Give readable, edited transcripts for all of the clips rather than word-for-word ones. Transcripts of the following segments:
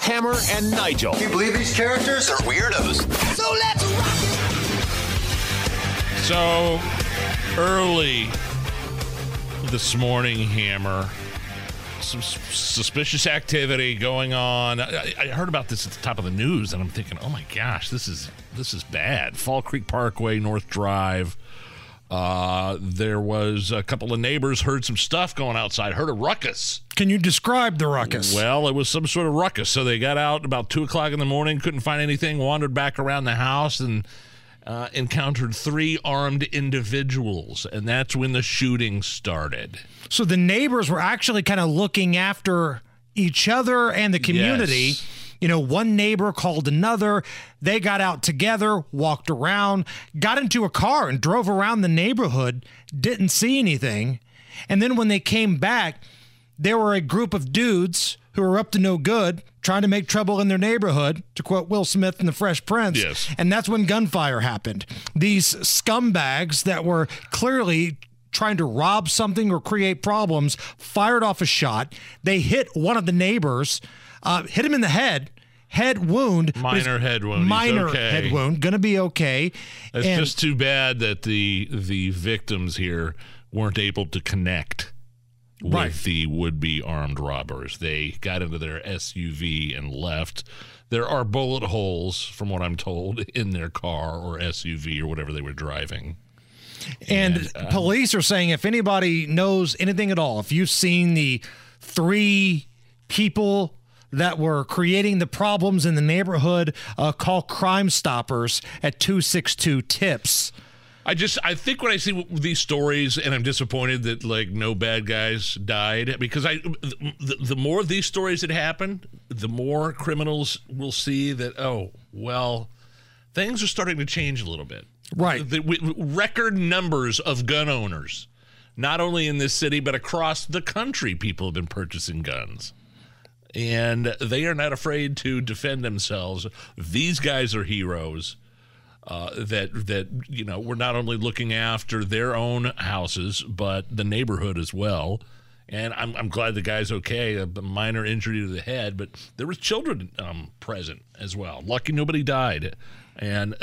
Hammer and Nigel. Can you believe these characters are weirdos? So let's rock! So early this morning, Hammer, some suspicious activity going on. I heard about this at the top of the news, and I'm thinking, oh my gosh, this is bad. Fall Creek Parkway, North Drive. There was a couple of neighbors heard some stuff going outside, heard a ruckus. Can you describe the ruckus? Well, it was some sort of ruckus. So they got out about 2 o'clock in the morning, couldn't find anything, wandered back around the house and encountered 3 armed individuals. And that's when the shooting started. So the neighbors were actually kind of looking after each other and the community. Yes. You know, one neighbor called another. They got out together, walked around, got into a car and drove around the neighborhood, didn't see anything. And then when they came back, there were a group of dudes who were up to no good, trying to make trouble in their neighborhood, to quote Will Smith in The Fresh Prince. Yes. And that's when gunfire happened. These scumbags that were clearly trying to rob something or create problems fired off a shot. They hit one of the neighbors. Hit him in the head. Head wound. Minor head wound. Minor head wound. Going to be okay. It's just too bad that the victims here weren't able to connect with the would-be armed robbers. They got into their SUV and left. There are bullet holes, from what I'm told, in their car or SUV or whatever they were driving. And police are saying if anybody knows anything at all, if you've seen the 3 people that were creating the problems in the neighborhood, call Crime Stoppers at 262-TIPS. I think when I see these stories, and I'm disappointed that like no bad guys died, because the more these stories that happen, the more criminals will see that, oh, well, things are starting to change a little bit. Right. Record numbers of gun owners, not only in this city, but across the country, people have been purchasing guns. And they are not afraid to defend themselves. These guys are heroes that you know, we're not only looking after their own houses, but the neighborhood as well. And I'm glad the guy's okay. A minor injury to the head, but there was children present as well. Lucky nobody died. And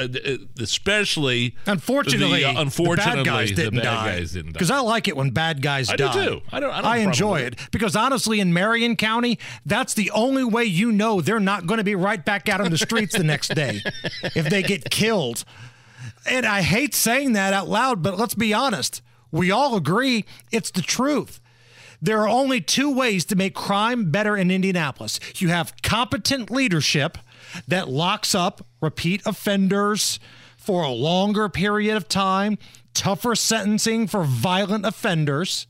especially, unfortunately, the bad guys didn't die. Because I like it when bad guys die. I do too. I enjoy it because honestly, in Marion County, that's the only way you know they're not going to be right back out on the streets the next day if they get killed. And I hate saying that out loud, but let's be honest. We all agree it's the truth. There are only 2 ways to make crime better in Indianapolis. You have competent leadership that locks up repeat offenders for a longer period of time, tougher sentencing for violent offenders,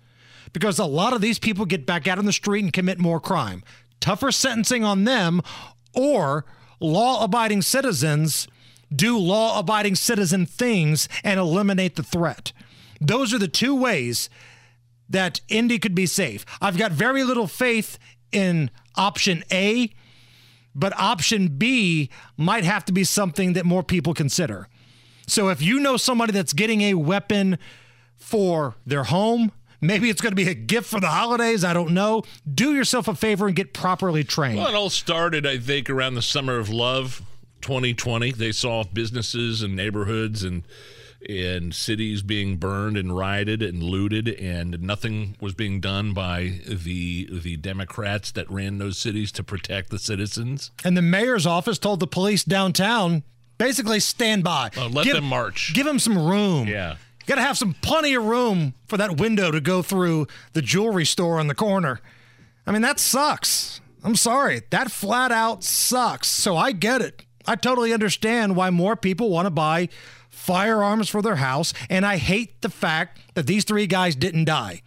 because a lot of these people get back out on the street and commit more crime. Tougher sentencing on them, or law-abiding citizens do law-abiding citizen things and eliminate the threat. Those are the 2 ways that Indy could be safe. I've got very little faith in option A, but option B might have to be something that more people consider. So if you know somebody that's getting a weapon for their home, maybe it's going to be a gift for the holidays, I don't know. Do yourself a favor and get properly trained. Well, it all started, I think, around the Summer of Love 2020. They saw businesses and neighborhoods and cities being burned and rioted and looted, and nothing was being done by the Democrats that ran those cities to protect the citizens. And the mayor's office told the police downtown, basically stand by. Let them march. Give them some room. Yeah. You got to have plenty of room for that window to go through the jewelry store on the corner. I mean, that sucks. I'm sorry. That flat out sucks. So I get it. I totally understand why more people want to buy firearms for their house, and I hate the fact that these 3 guys didn't die.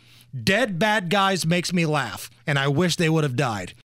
Dead bad guys makes me laugh, and I wish they would have died.